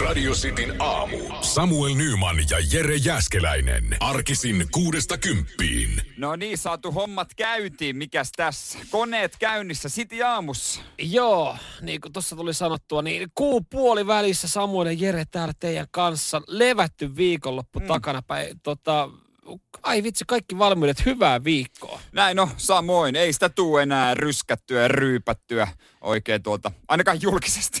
Radio Cityn aamu. Samuel Nyyman ja Jere Jäskeläinen. Arkisin 6–10. No niin, saatu hommat käytiin. Mikäs tässä? Koneet käynnissä City aamussa. Joo, niin kuin tuossa tuli sanottua, niin kuun puolivälissä Samuel ja Jere täällä teidän kanssa. Levätty viikonloppu takanapäin. Ai vitsi, kaikki valmiudet. Hyvää viikkoa. Näin no, samoin. Ei sitä tuu enää ryskattyä ja ryypättyä oikein tuolta, ainakaan julkisesti.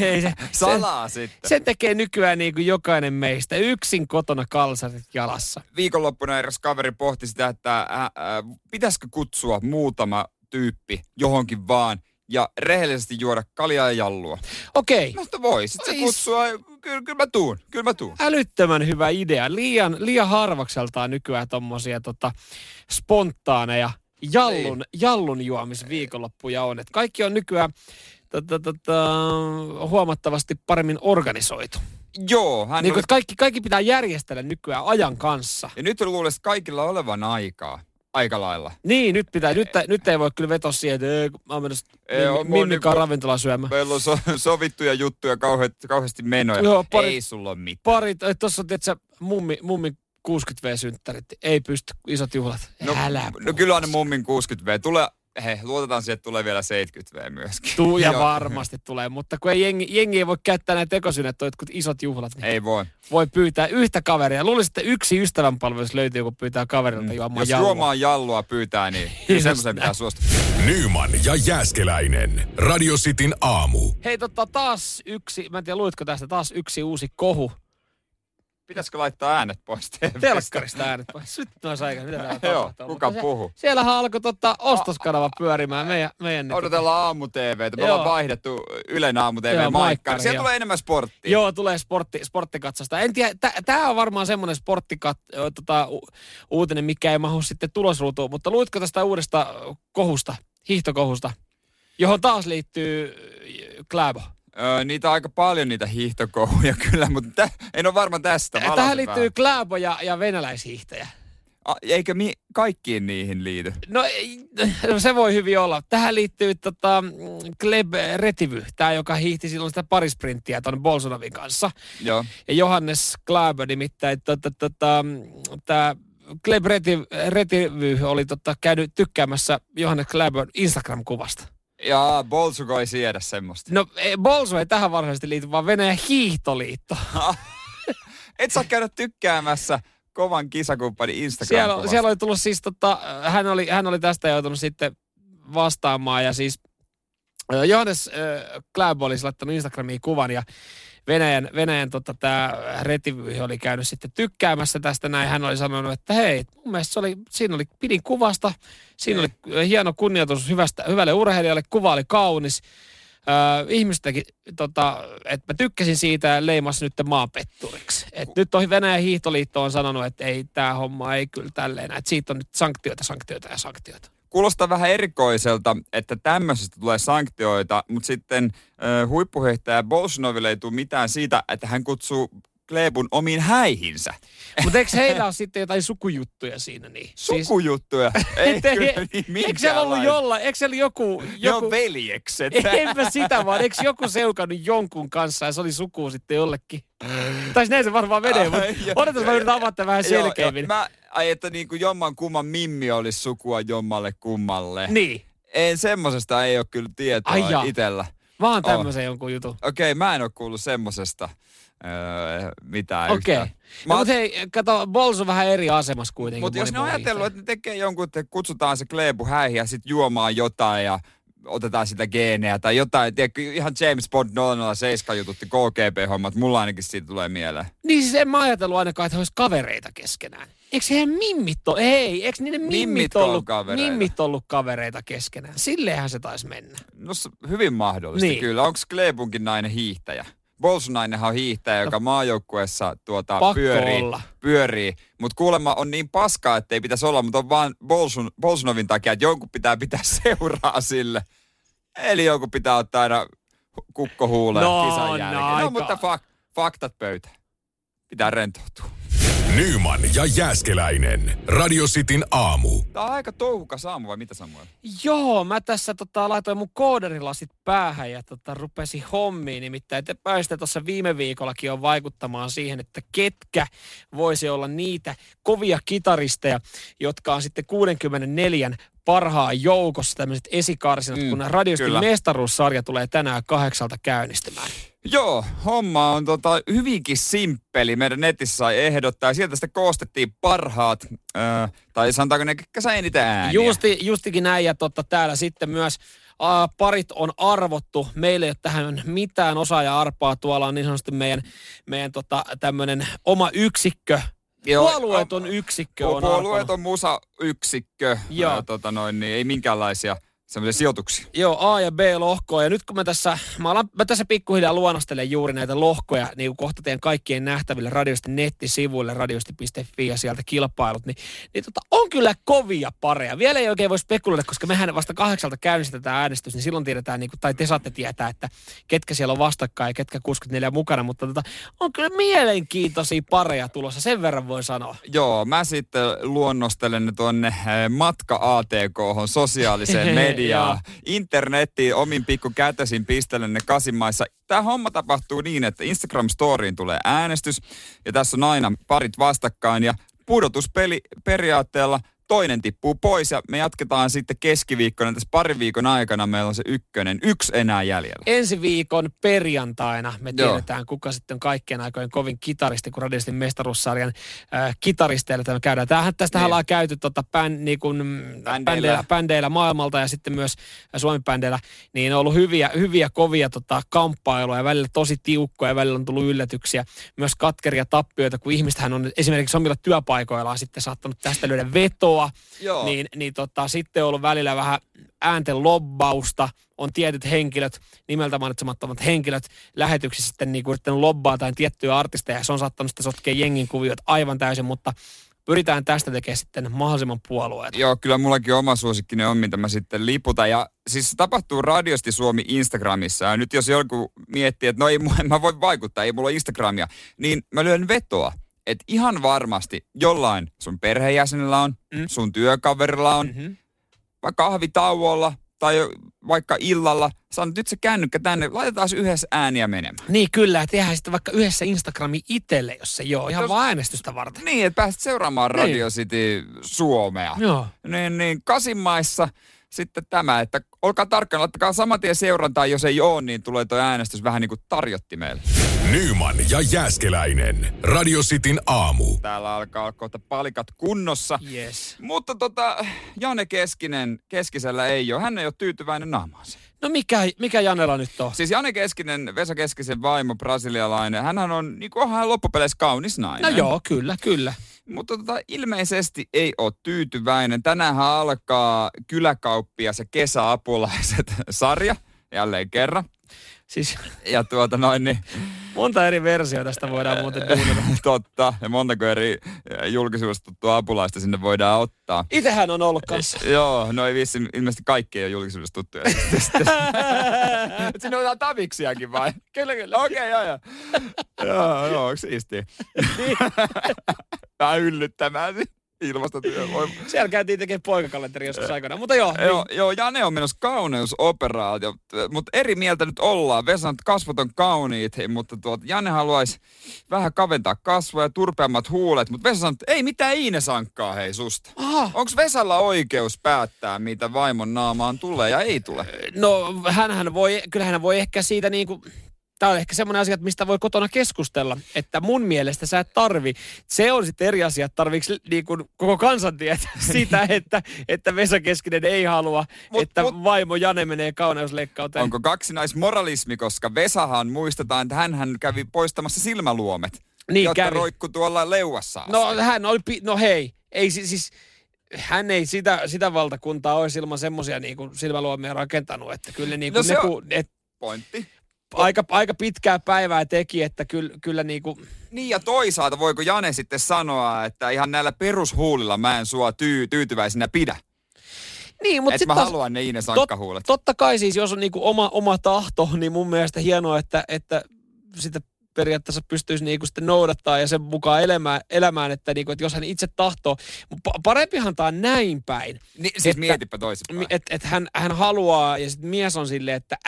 Ei se, salaa se, sitten. Sen tekee nykyään niin kuin jokainen meistä. Yksin kotona kalsarit jalassa. Viikonloppuna eräs kaveri pohti sitä, että pitäisikö kutsua muutama tyyppi johonkin vaan ja rehellisesti juoda kaljaa ja jallua. Okei. No sitä voi. Sitten se kutsua. Kyllä mä tuun. Älyttömän hyvä idea. Liian harvakseltaan nykyään tommosia spontaaneja jallun juomisviikonloppuja on. Et kaikki on nykyään huomattavasti paremmin organisoitu. Joo. Niin kuin kaikki pitää järjestellä nykyään ajan kanssa. Ja nyt luulen, että kaikilla olevan aikaa. Aika lailla. Niin, nyt ei voi kyllä vetoa siihen, että mä oon menossa Mimmikaan ravintolaan syömään. Meillä on sovittuja juttuja, kauheasti menoja. Joo, ei sulla ole mitään. Tuossa on tietysti mummin 60V-synttärit. Ei pysty, isot juhlat. No, kyllä on mummin 60V. Luotetaan siihen, että tulee vielä 70V myöskin. Ja varmasti tulee, mutta kun ei jengi ei voi käyttää näitä tekosyynä, että jotkut isot juhlat. Niin ei voi. Voi pyytää yhtä kaveria. Luulisin, että yksi ystävänpalvelus löytyy, kun pyytää kaverilta juomaan jallua. Jos juomaan jallua pyytää, niin kyllä semmoisen pitää suostua. Nyyman ja Jääskeläinen. Radio Cityn aamu. Hei, taas yksi, mä en tiedä luitko tästä, taas yksi uusi kohu. Pitäisikö laittaa äänet pois? Telkkarista äänet pois. Nyt noissa aikaa, mitä täällä tapahtuu. Joo, kuka puhuu? Siellähän alkoi ostoskanava pyörimään meidän. Odotellaan aamu-tv:tä. Me ollaan vaihdettu Ylen aamu-tv-maikkaan. Siellä tulee enemmän sporttia. Joo, tulee sporttikatsasta. En tiedä, tää on varmaan semmoinen uutinen, mikä ei mahu sitten tulosruutuun. Mutta luitko tästä uudesta kohusta, hiihtokohusta, johon taas liittyy Klæbo? Niitä on aika paljon niitä hiihtokohuja kyllä, mutta en ole varma tästä. Tähän liittyy Klæbo ja venäläishiihtäjä. Eikö kaikkiin niihin liity? No se voi hyvin olla. Tähän liittyy Gleb Retivykh, tämä joka hiihti silloin sitä parisprinttiä tuon Bolšunovin kanssa. Joo. Ja Johannes Klæbo nimittäin, tämä Gleb Retivykh oli käynyt tykkäämässä Johannes Klæbon Instagram-kuvasta. Jaa, Bolsuko ei siedä semmoista. No, Bolsu ei tähän varsinaisesti liity, vaan Venäjän hiihtoliitto. Et saa käydä tykkäämässä kovan kisakumppanin Instagram-kuvasta. Siellä oli tullut siis, hän oli tästä joutunut sitten vastaamaan. Ja siis Johannes Klæbo oli laittanut Instagramiin kuvan ja Venäjän tämä Retivykh oli käynyt sitten tykkäämässä tästä näin. Hän oli sanonut, että hei, mun mielestä pidin kuvasta. Siinä oli hieno kunnioitus hyvälle urheilijalle. Kuva oli kaunis. Ihmistäkin, että mä tykkäsin siitä ja leimasin nyt maanpetturiksi. Että nyt on Venäjän hiihtoliitto on sanonut, että ei tämä homma, ei kyllä tälleen. Että siitä on nyt sanktioita. Kuulostaa vähän erikoiselta, että tämmöisestä tulee sanktioita, mutta sitten huippuhiihtäjä Bolšunoville ei tule mitään siitä, että hän kutsuu Klæbon omiin häihinsä. Mutta eikö heillä ole sitten jotain sukujuttuja siinä? Niin? Sukujuttuja? Ei kyllä niin minkäänlaista. Eikö siellä ollut joku veljekset. Enpä sitä vaan. Eikö joku seukannut jonkun kanssa ja se oli sukua sitten jollekin? Tai näin se varmaan menee, mutta odotas mä yritän avata vähän selkeämmin. Ai, että niin kuin jomman kumman mimmi olisi sukua jommalle kummalle. Niin. Semmosesta ei ole kyllä tietoa itsellä. Vaan tämmöisen jonkun jutun. Okei, mä en ole kuullut semmosesta mitään yhtään. Okei. No, mutta hei, kato, Bolsu vähän eri asemassa kuitenkin. Mutta jos ne on ajatellut, että ne tekee jonkun, että kutsutaan se Klæbo häihin ja sitten juomaan jotain ja otetaan sitä geenejä tai jotain, tiedätkö, ihan James Bond 007 jututti KGB-hommat, mulla ainakin siitä tulee mieleen. Niin siis en mä ajatellut ainakaan, että he olisi kavereita keskenään. Eikö heidän mimmit ole? Ei, eikö niiden mimmit ollut kavereita keskenään? Silleenhän se taisi mennä. No hyvin mahdollista niin. Kyllä. Onko Klæbonkin nainen hiihtäjä? Bolsunainenhan on hiihtäjä, joka maajoukkuessa pyörii. Mutta kuulemma on niin paskaa, että ei pitäisi olla, mutta on vaan Bolšunovin takia, että jonkun pitää pitää seuraa sille. Eli jonkun pitää ottaa aina kukkohuuleen kisan jälkeen. No, mutta faktat pöytä. Pitää rentoutua. Nyyman ja Jääskeläinen. Radio Cityn aamu. Tää on aika touhukas aamu, vai mitä Samuel? Joo, mä tässä laitoin mun kooderilasit päähän ja rupesin hommiin. Nimittäin te pääsitte tuossa viime viikollakin on vaikuttamaan siihen, että ketkä voisi olla niitä kovia kitaristeja, jotka on sitten 64 parhaan joukossa tämmöiset esikarsinat, kun Radio Cityn mestaruussarja tulee tänään 8 käynnistämään. Joo, homma on hyvinkin simppeli. Meidän netissä sai ehdottaa ja sieltä sitten koostettiin parhaat, tai sanotaanko ne, ketkä sai eniten ääniä. Justikin näin ja täällä sitten myös parit on arvottu. Meillä ei ole tähän mitään osaa ja arpaa. Tuolla on niin sanotusti meidän tämmöinen oma yksikkö. Puolueeton yksikkö on arvonnut. Puolueeton musayksikkö. Niin ei minkäänlaisia semmoisia sijoituksia. Joo, A- ja B-lohkoa. Ja nyt kun mä tässä pikkuhiljaa luonnostelen juuri näitä lohkoja, niin kohta teen kaikkien nähtäville Radio Cityn nettisivuille, radiosti.fi ja sieltä kilpailut, niin on kyllä kovia pareja. Vielä ei oikein voi spekuloida, koska mehän vasta 8 käynnistetään äänestys, niin silloin tiedetään, tai te saatte tietää, että ketkä siellä on vastakkain ja ketkä 64 mukana, mutta on kyllä mielenkiintoisia pareja tulossa, sen verran voi sanoa. Joo, mä sitten luonnostelen ne tuonne matka-ATK-hon sosiaaliseen mediaan. Ja internettiin omin pikkukätösin pistelen ne kasimaissa. Tämä homma tapahtuu niin, että Instagram-storiin tulee äänestys ja tässä on aina parit vastakkain ja pudotuspeli periaatteella toinen tippuu pois ja me jatketaan sitten keskiviikkona. Tässä parin viikon aikana meillä on se ykkönen. 1 enää jäljellä. Ensi viikon perjantaina me tiedetään, kuka sitten on kaikkien aikojen kovin kitaristi, kun Radio Cityn mestaruussarjan kitaristeilla tämä käydään. Tästähän ollaan käyty bändeillä maailmalta ja sitten myös Suomi-bändeillä. Niin on ollut hyviä kovia kamppailuja. Välillä tosi tiukkoja, välillä on tullut yllätyksiä. Myös katkeria tappioita, kun ihmistähän on esimerkiksi omilla työpaikoillaan sitten saattanut tästä löydä vetoa. Joo. Niin sitten on ollut välillä vähän äänten lobbausta. On tietyt henkilöt, nimeltä mainitsemattomat henkilöt, lähetyksissä sitten yrittänyt lobbaa tai tiettyjä artisteja. Ja se on saattanut sitten sotkea jengin kuviot aivan täysin, mutta pyritään tästä tekemään sitten mahdollisimman puolueet. Joo, kyllä mullakin oma suosikkinen on, mitä mä sitten liputan. Ja siis se tapahtuu Radio City Suomi Instagramissa. Ja nyt jos joku miettii, että no ei, mä voi vaikuttaa, ei mulla ole Instagramia, niin mä lyön vetoa. Että ihan varmasti jollain sun perheenjäsenellä on, sun työkaverilla on, vaikka kahvitauolla tai vaikka illalla. Saanut nyt se kännykkä tänne, laitetaan yhdessä ääniä menemään. Niin kyllä, tehdään sitten vaikka yhdessä Instagrami itselle, jos se joo, ihan vaan äänestystä varten. Niin, että pääset seuraamaan Radio City Suomea. Joo. Niin kasimaissa sitten tämä, että olkaa tarkkana, laittakaa saman tien seurantaa, jos ei ole, niin tulee tuo äänestys vähän niin kuin tarjotti meille. Nyyman ja Jääskeläinen. Radio Cityn aamu. Täällä alkaa olla kohta palikat kunnossa. Yes. Mutta Janne Keskisellä ei ole. Hän ei ole tyytyväinen naamaansa. No mikä Janella nyt on? Siis Janne Keskinen, Vesa Keskisen vaimo, brasilialainen. Hänhän on, niin kuin onhan loppupeleissä kaunis nainen. No joo, kyllä. Mutta ilmeisesti ei ole tyytyväinen. Tänäänhän alkaa Kyläkauppias ja kesäapulaiset sarja. Jälleen kerran. Siis ja monta eri versiota tästä voidaan muuten duunata. Totta, ja montako eri julkisuudesta tuttua apulaista sinne voidaan ottaa. Itsehän on ollut kanssa. Joo, no ei vissiin, ilmeisesti kaikki ei ole julkisuudesta tuttuja. Sinne otetaan taviksiakin vai? Kyllä. Okei, joo. Joo, onko siistiä? Tää yllyttämään ilmastotyövoima. Siellä käytiin tekemään poikakalenteri joskus aikanaan, mutta joo. Joo, Jane on menossa kauneusoperaatio, mutta eri mieltä nyt ollaan. Vesa on, että kasvot on kauniit, mutta Jane haluaisi vähän kaventaa kasvoja, turpeammat huulet, mutta Vesa sanoo, että ei mitään iinesankkaa hei susta. Onko Vesalla oikeus päättää, mitä vaimon naamaan tulee ja ei tule? No, kyllähän voi ehkä siitä niinku... Tämä on ehkä semmoinen asia, mistä voi kotona keskustella, että mun mielestä sä et tarvi. Se on sitten eri asia, tarviiko niin kuin koko kansan tietää sitä, että Vesa Keskinen ei halua, että vaimo Jane menee kauneusleikkauteen. Onko kaksinaismoralismi, koska Vesahan muistetaan, että hänhän kävi poistamassa silmäluomet, niin, jotka roikku tuolla leuassa. No hän oli, ei siis... Hän ei sitä valtakuntaa olisi ilman semmoisia niin kuin silmäluomia rakentanut, että kyllä niin kuin... Pointti. Aika pitkää päivää teki, että kyllä niinku... Niin ja toisaalta voiko Jane sitten sanoa, että ihan näillä perushuulilla mä en sua tyytyväisenä pidä. Niin, mutta mä haluan ne Ines Ankkahuulet. Totta kai siis, jos on niinku oma tahto, niin mun mielestä hienoa, että sitä periaatteessa pystyisi niinku sitten noudattaa ja sen mukaan elämään, että, niinku, että jos hän itse tahtoo. Parempihan tämä on näin päin. Niin, siis että, mietipä toisinpäin. Että hän haluaa ja sitten mies on silleen, että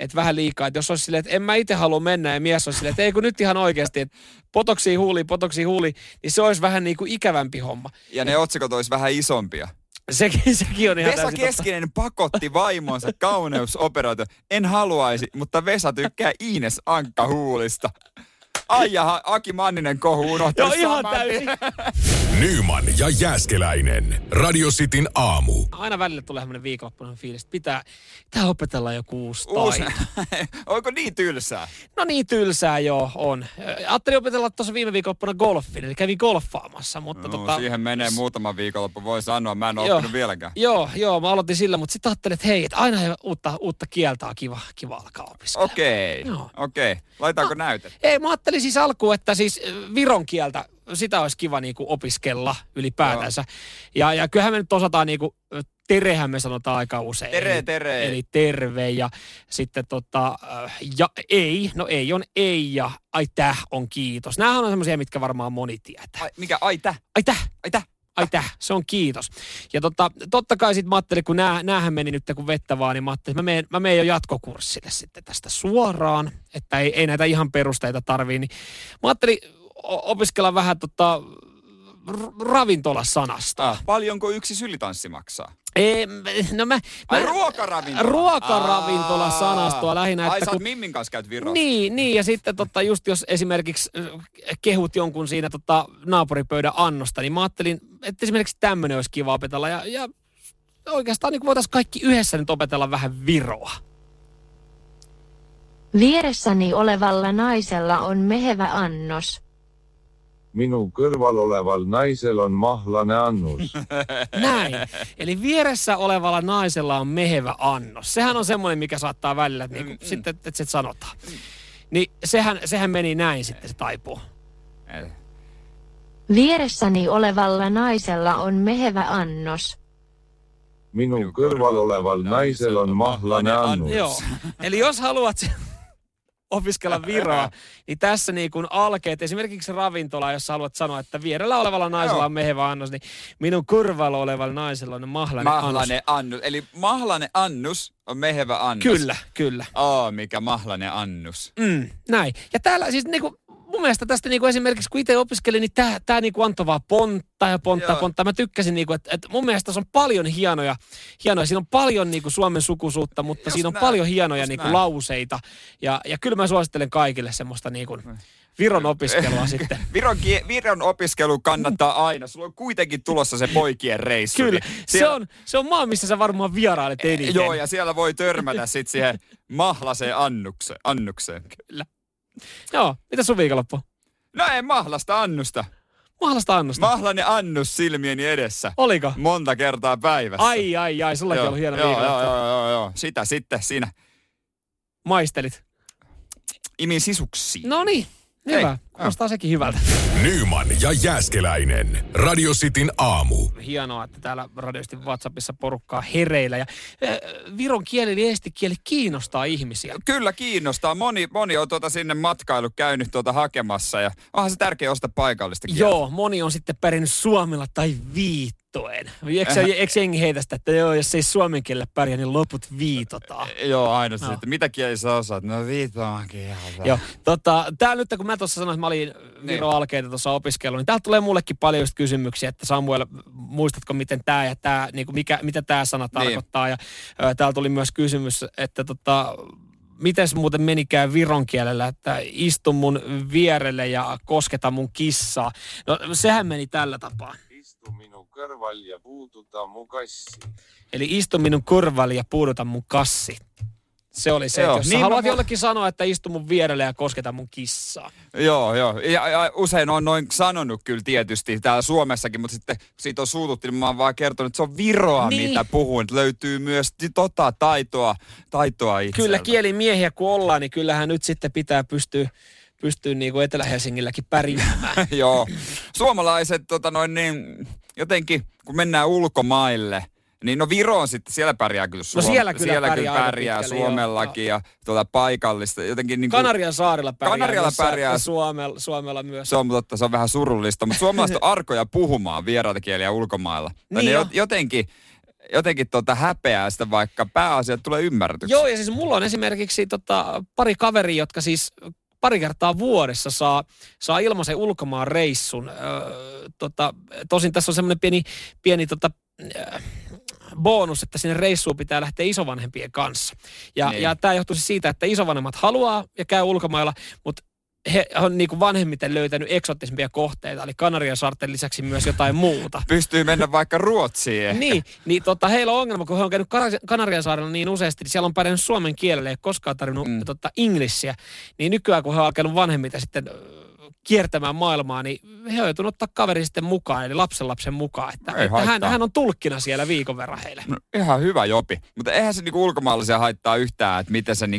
että vähän liikaa. Että jos olisi silleen, että en mä itse halua mennä ja mies on silleen, että ei kun nyt ihan oikeasti, että potoksii huuli, niin se olisi vähän niinku ikävämpi homma. Ja ne otsikot olisi vähän isompia. Sekin on ihan Vesa Keskinen totta. Pakotti vaimonsa kauneusoperaatio. En haluaisi, mutta Vesa tykkää Ines Ankka-huulista. Ai jaha, Aki Manninen kohu unohtaa saman. Nyyman ja Jääskeläinen. Radio Cityn aamu. Aina välillä tulee tämmöinen viikonloppuna fiilis, että pitää opetella joku uusi taito. Onko niin tylsää? No niin tylsää joo, on. Ajattelin opetella tuossa viime viikonloppuna golfin, eli kävin golfaamassa. Mutta siihen menee muutama viikonloppu, voi sanoa, mä en ole oppinut vieläkään. Joo, mä aloitin sillä, mutta sitten ajattelin, että hei, että aina uutta kieltä on kiva alkaa opiskelemaan. Okei. Laitaanko näytet? Ei, mä ajattelin siis alkuun, että siis viron kieltä, sitä olisi kiva niinku opiskella ylipäätänsä. Ja kyllähän me nyt osataan niinku, terehän me sanotaan aika usein. Tere. Eli terve ja sitten ja ei, no ei on ei ja ai täh on kiitos. Nämähän on semmoisia, mitkä varmaan moni tietää. Mikä ai täh? Ai täh, se on kiitos. Ja totta kai sitten mä ajattelin, kun näähän meni nyt kun vettä vaan, niin mä ajattelin, että mä menen jo jatkokurssille sitten tästä suoraan, että ei näitä ihan perusteita tarvii. Niin mä ajattelin opiskella vähän ravintola-sanasta. Paljonko yksi sylitanssi maksaa? Ruokaravintola. Ruokaravintola-sanastoa lähinnä. Ai sä oot Mimmin kanssa käyt Virossa. Niin, ja sitten just jos esimerkiksi kehut jonkun siinä naapuripöydän annosta, niin mä ajattelin, että esimerkiksi tämmöinen olisi kiva opetella. Ja oikeastaan niin voitaisiin kaikki yhdessä nyt opetella vähän Viroa. Vieressäni olevalla naisella on mehevä annos. Minun kyrval olevalla naisella on mahlainen annus. Näin. Eli vieressä olevalla naisella on mehevä annos. Sehän on semmoinen, mikä saattaa välillä, että niinku, sitten että sit sanotaan. Niin sehän meni näin sitten, se taipuu. Vieressäni olevalla naisella on mehevä annos. Minun kyrval olevalla naisella on mahlainen annus. Joo. Eli jos haluat opiskella viroa, niin tässä niin kuin alkeet, esimerkiksi ravintola, jos haluat sanoa, että vierellä olevalla naisella on mehevä annos, niin minun kurvalla olevalla naisella on mahlainen annus. Eli mahlainen annus on mehevä annus. Kyllä. Mikä mahlainen annus. Näin. Ja täällä siis niin kuin, mun mielestä tästä niin kuin esimerkiksi, kun itse opiskelin, niin tää niin kuin antoi vaan ponttaa. Mä tykkäsin, niin kuin, että mun mielestä tässä on paljon hienoja. Siinä on paljon niin kuin suomen sukusuutta, mutta siinä on paljon hienoja niin kuin lauseita. Ja kyllä mä suosittelen kaikille semmoista niin kuin Viron opiskelua sitten. Viron opiskelu kannattaa aina. Sulla on kuitenkin tulossa se poikien reissu. Kyllä. Niin siellä se on maa, missä sä varmaan vierailet eniten. Joo, ja siellä voi törmätä sitten siihen mahlaseen annukseen. Kyllä. Joo, mitä sun viikonloppu? No ei, mahlasta annusta. Mahlainen annus silmieni edessä. Oliko? Monta kertaa päivässä. Ai, sullakin on ollut hieno viikonloppu. Joo. Sitä sitten siinä. Maistelit. Imin sisuksiin. No niin, hyvä. Kuulostaa sekin hyvältä. Nyyman ja Jääskeläinen. Radio Cityn aamu. Hienoa, että täällä Radio Cityn WhatsAppissa porukkaa hereillä. Ja viron kieli eli eesti kieli kiinnostaa ihmisiä. Kyllä kiinnostaa. Moni on sinne matkailu käynyt hakemassa. Ja onhan se tärkeä ostaa paikallista kieltä. Joo, moni on sitten pärjännyt suomella tai viittoen. Eikö jengi heitä sitä, että joo, jos ei suomen kielellä pärjää, niin loput viitotaan. Joo, aina se. Mitä kieli sä osaat? No viitomaan kieltä. Joo, täällä nyt kun mä tuossa sanoin, että mä olin Viro-alkeita tuossa opiskellut, niin täältä tulee mullekin paljon just kysymyksiä, että Samuel, muistatko miten tämä ja tämä, niin mitä tämä sana tarkoittaa. Ja täällä tuli myös kysymys, että miten se muuten menikään viron kielellä, että istu mun vierelle ja kosketa mun kissaa. No sehän meni tällä tapaa. Istu minun korvali ja puututa mun kassi. Eli istu minun korvali ja puuduta mun kassi. Se oli se, jos niin haluat jollekin sanoa, että istu mun vierelle ja kosketa mun kissaa. Joo. Ja usein on noin sanonut kyllä tietysti täällä Suomessakin, mutta sitten siitä on suututtu, niin mä oon vaan kertonut, että se on viroa, mitä puhun. Että löytyy myös taitoa itseltä. Kyllä kielimiehiä kun ollaan, niin kyllähän nyt sitten pitää pystyä niin kuin Etelä-Helsingilläkin pärjäämään. Joo. Suomalaiset jotenkin, kun mennään ulkomaille, Niin no Viro on sitten, siellä pärjää kyllä Suomella. No siellä kyllä pärjää Suomellakin ja tuota paikallista. Jotenkin niin kuin Kanarian saarilla pärjää Suomella myös. Se on totta, se on vähän surullista, mutta suomalaiset on arkoja puhumaan vieraita kieliä ulkomailla. Niin jo. Jotenkin häpeää sitä, vaikka pääasiat tulee ymmärretyksi. Joo, ja siis mulla on esimerkiksi pari kaveria, jotka siis pari kertaa vuodessa saa ilmaisen ulkomaan reissun. Tosin tässä on semmoinen pieni bonus, että sinne reissuun pitää lähteä isovanhempien kanssa. Ja tämä johtuu siis siitä, että isovanhemmat haluaa ja käy ulkomailla, mutta he on niin kuin vanhemmiten löytänyt eksoottisempia kohteita, eli Kanarian saarten lisäksi myös jotain muuta. Pystyy mennä vaikka Ruotsiin ehkä. Niin, heillä on ongelma, kun he on käynyt Kanarian saarella niin useasti, niin siellä on pärjännyt suomen kielellä, ei koskaan tarvinnut inglissiä. Niin nykyään, kun he on alkanut vanhemmiten sitten kiertämään maailmaa, niin he on joutunut ottaa kaveri sitten mukaan, eli lapsen mukaan. Että hän on tulkkina siellä viikon verran heille. No, ihan hyvä jopi. Mutta eihän se niinku ulkomaalaisia haittaa yhtään, että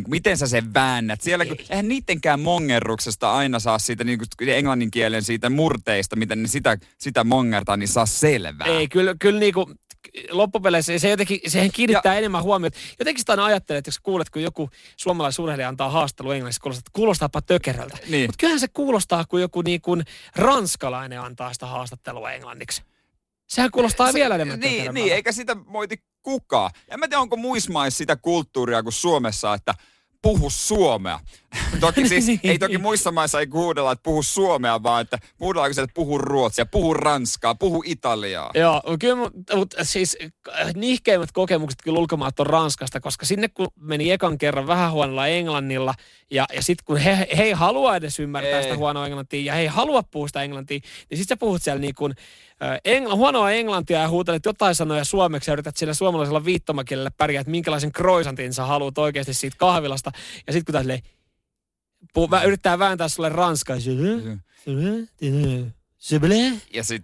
miten sä sen väännät. Siellä, eihän niittenkään mongerruksesta aina saa siitä niinku englannin kielen siitä murteista, miten ne sitä mongertaa, niin saa selvää. Ei, kyllä niinku loppupeleissä se jotenkin, sehän kiinnittää enemmän huomiota. Jotenkin sitä aina ajattelee, että jos kuulet, kun joku suomalaisurheilija antaa haastattelun englanniksi, kuulostaapa tökerältä. Niin. Mutta kyllähän se kuulostaa, kun joku niin kuin ranskalainen antaa sitä haastattelua englanniksi. Sehän kuulostaa vielä enemmän tökerältä. Niin, eikä sitä moiti kukaan. En mä tiedä, onko muissa maissa sitä kulttuuria kuin Suomessa, että puhu suomea. Toki siis, ei toki muissa maissa ei huudella, että puhu suomea, vaan että huudellaanko sieltä, että puhu ruotsia, puhu ranskaa, puhu italiaa. Joo, kyllä, mutta siis nihkeimmät kokemukset kyllä ulkomaat on Ranskasta, koska sinne kun meni ekan kerran vähän huonolla englannilla, ja sitten kun he ei halua edes ymmärtää sitä huonoa englantia, ja he ei halua puhua sitä englantia, niin sitten sä puhut siellä niin kuin huonoa englantia ja huutelet jotain sanoja suomeksi, ja yrität siellä suomalaisella viittomakielellä pärjää, että minkälaisen croissantin sä haluat oikeasti siitä kahvilasta, ja sitten kun taas silleen, yrittää vääntää sulle ranskaa. Ja sit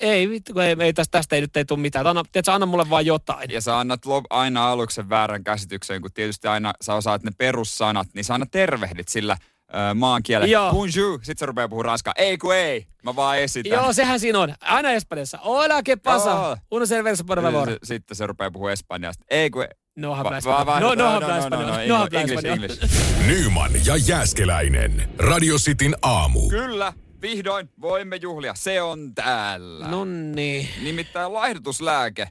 ei vittu, kun ei tästä ei nyt ei tule mitään. Anna mulle vaan jotain. Ja sä annat aina aluksen väärän käsitykseen, kun tietysti aina sä osaat ne perussanat, niin sä aina tervehdit sillä maankielellä. Joo. Bonjour. Sitten se rupeaa puhumaan ranskaa. Ei kun ei. Mä vaan esitän. Joo, sehän siinä on. Aina Espanjassa. Hola, que pasa. Uno cerveza por favor. Sitten se rupeaa puhumaan espanjasta. Ei kun ei. No, Nyyman ja Jääskeläinen. Radio Cityn aamu. Kyllä, vihdoin voimme juhlia. Se on täällä. Nonni. Nimittäin laihdutuslääke.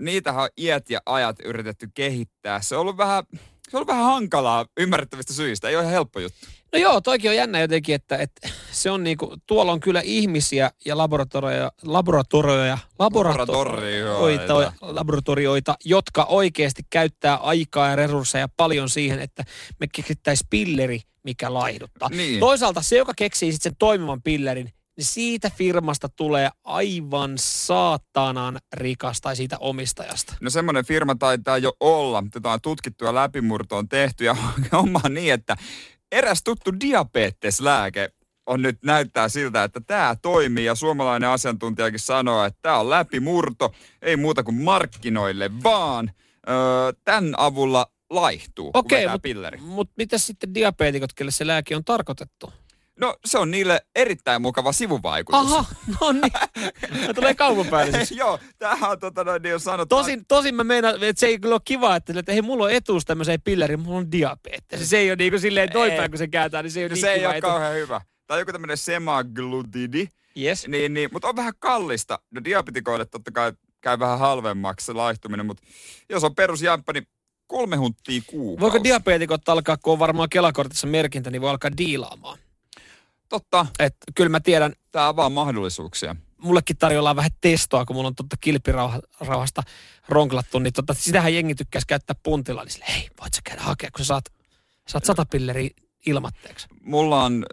Niitähän on iät ja ajat yritetty kehittää. Se on ollut vähän hankalaa ymmärrettävistä syistä. Ei ole ihan helppo juttu. No joo, toikin on jännä jotenkin, että se on niinku, tuolla on kyllä ihmisiä ja laboratorioita, jotka oikeasti käyttää aikaa ja resursseja paljon siihen, että me keksittäisiin pilleri, mikä laihduttaa. Niin. Toisaalta se, joka keksii sitten sen toimivan pillerin, niin siitä firmasta tulee aivan saatanan rikas tai siitä omistajasta. No semmoinen firma taitaa jo olla. Tätä on tutkittu ja läpimurto on tehty ja homma on niin, että eräs tuttu diabeteslääke on nyt näyttää siltä, että tämä toimii ja suomalainen asiantuntijakin sanoo, että tämä on läpimurto, ei muuta kuin markkinoille, vaan tämän avulla laihtuu. Okei, mutta mitä sitten diabeetikot, kelle se lääke on tarkoitettu? No se on niille erittäin mukava sivuvaikutus. Aha, no niin. Tulee kaukopäälliseksi. Joo, tämähän on niin sanotaan. Tosin mä meinaan, että se ei kyllä ole kiva, että hei, mulla on etuus tämmöiseen pilleriin, mulla on diabetes. Se ei ole niin kuin silleen toipäin, kun se kääntää, niin se ei ole niin kiva. Se ei ole kauhean hyvä. Tai joku tämmöinen semaglutidi. Yes. Niin, mutta on vähän kallista. No diabetikoille totta kai käy vähän halvemmaksi se laihtuminen, mutta jos on perusjämppä, niin 3 huntia kuukausi. Voiko diabeetikot alkaa, kun on varmaan Kelakortissa merkintä, niin voi alkaa diilaamaan? Totta. Että kyllä mä tiedän. Tää avaa mahdollisuuksia. Mullekin tarjoillaan vähän testoa, kun mulla on kilpirauhasta ronklattu, niin sitähän jengi tykkäisi käyttää puntilla. Niin silleen, hei, voit sä käydä hakea, kun sä saat 100 pilleriä ilmatteeksi. Me ollaan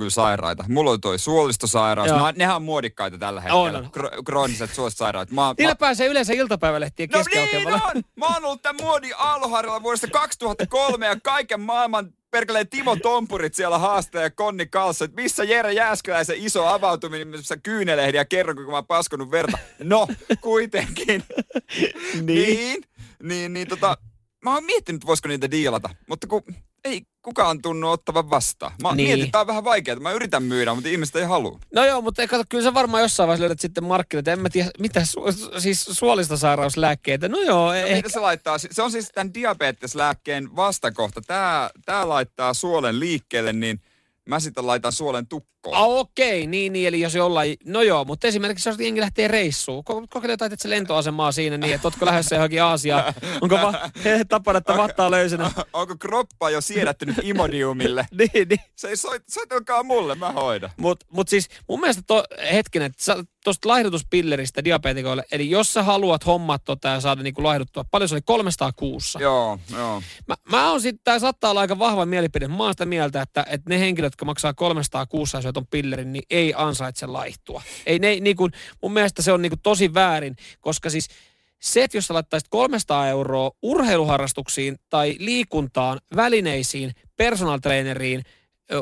kyllä sairaita. Mulla on toi suolistosairaus. Nehän on muodikkaita tällä hetkellä. On. Krooniset suolistosairaat. Niillä pääsee yleensä iltapäivälehtien keskeokevalle. No niin on! Mä oon ollut tän muodin alhaarilla vuodesta 2003 ja kaiken maailman perkeleen Timo Tompurit siellä haastaa ja Konni Kalssa, että missä Jere Jäskeläisen iso avautuminen, missä kyynelehdi ja kerron, kun mä oon paskonut verta. No, kuitenkin. Niin. Mä oon miettinyt, voisiko niitä diilata, mutta kun ei kukaan tunnu ottavan vastaan. Mä mietin, tää on vähän vaikeaa. Mä yritän myydä, mutta ihmiset ei halua. No joo, mutta kato, kyllä sä varmaan jossain vaiheessa löydät sitten markkinat. En mä tiedä, mitä siis suolistosairauslääkkeitä. No joo, no, ehkä. Mitä se laittaa? Se on siis tämän diabeteslääkkeen vastakohta. Tää laittaa suolen liikkeelle, niin mä sitten laitan suolen tukkoon. Okei, niin, eli jos jollain, no joo, mutta esimerkiksi jos jengi lähtee reissuun, kokeile jotain, että se lentoasemaa siinä, niin että ootko lähdössä johonkin Aasiaan, onko tapana, että vattaa löysänä. Onko kroppa jo siedättynyt Imodiumille? Niin. Se ei soitelkaa mulle, mä hoidan. Mut siis mun mielestä hetkinen, tuosta laihdutuspilleristä diabetikoille, eli jos sä haluat hommat ja saada niinku laihduttua, paljon se oli 306. Joo. Mä oon sitten, tää saattaa olla aika vahva mielipide, mä oon sitä mieltä, että ne henkilöt, jotka maksaa 306 ja syö ton pillerin, niin ei ansaitse laihtua. Ei, ne, niin kun, mun mielestä se on niin kun tosi väärin, koska siis se, että jos sä laittaisit 300 € urheiluharrastuksiin tai liikuntaan, välineisiin, personal traineriin,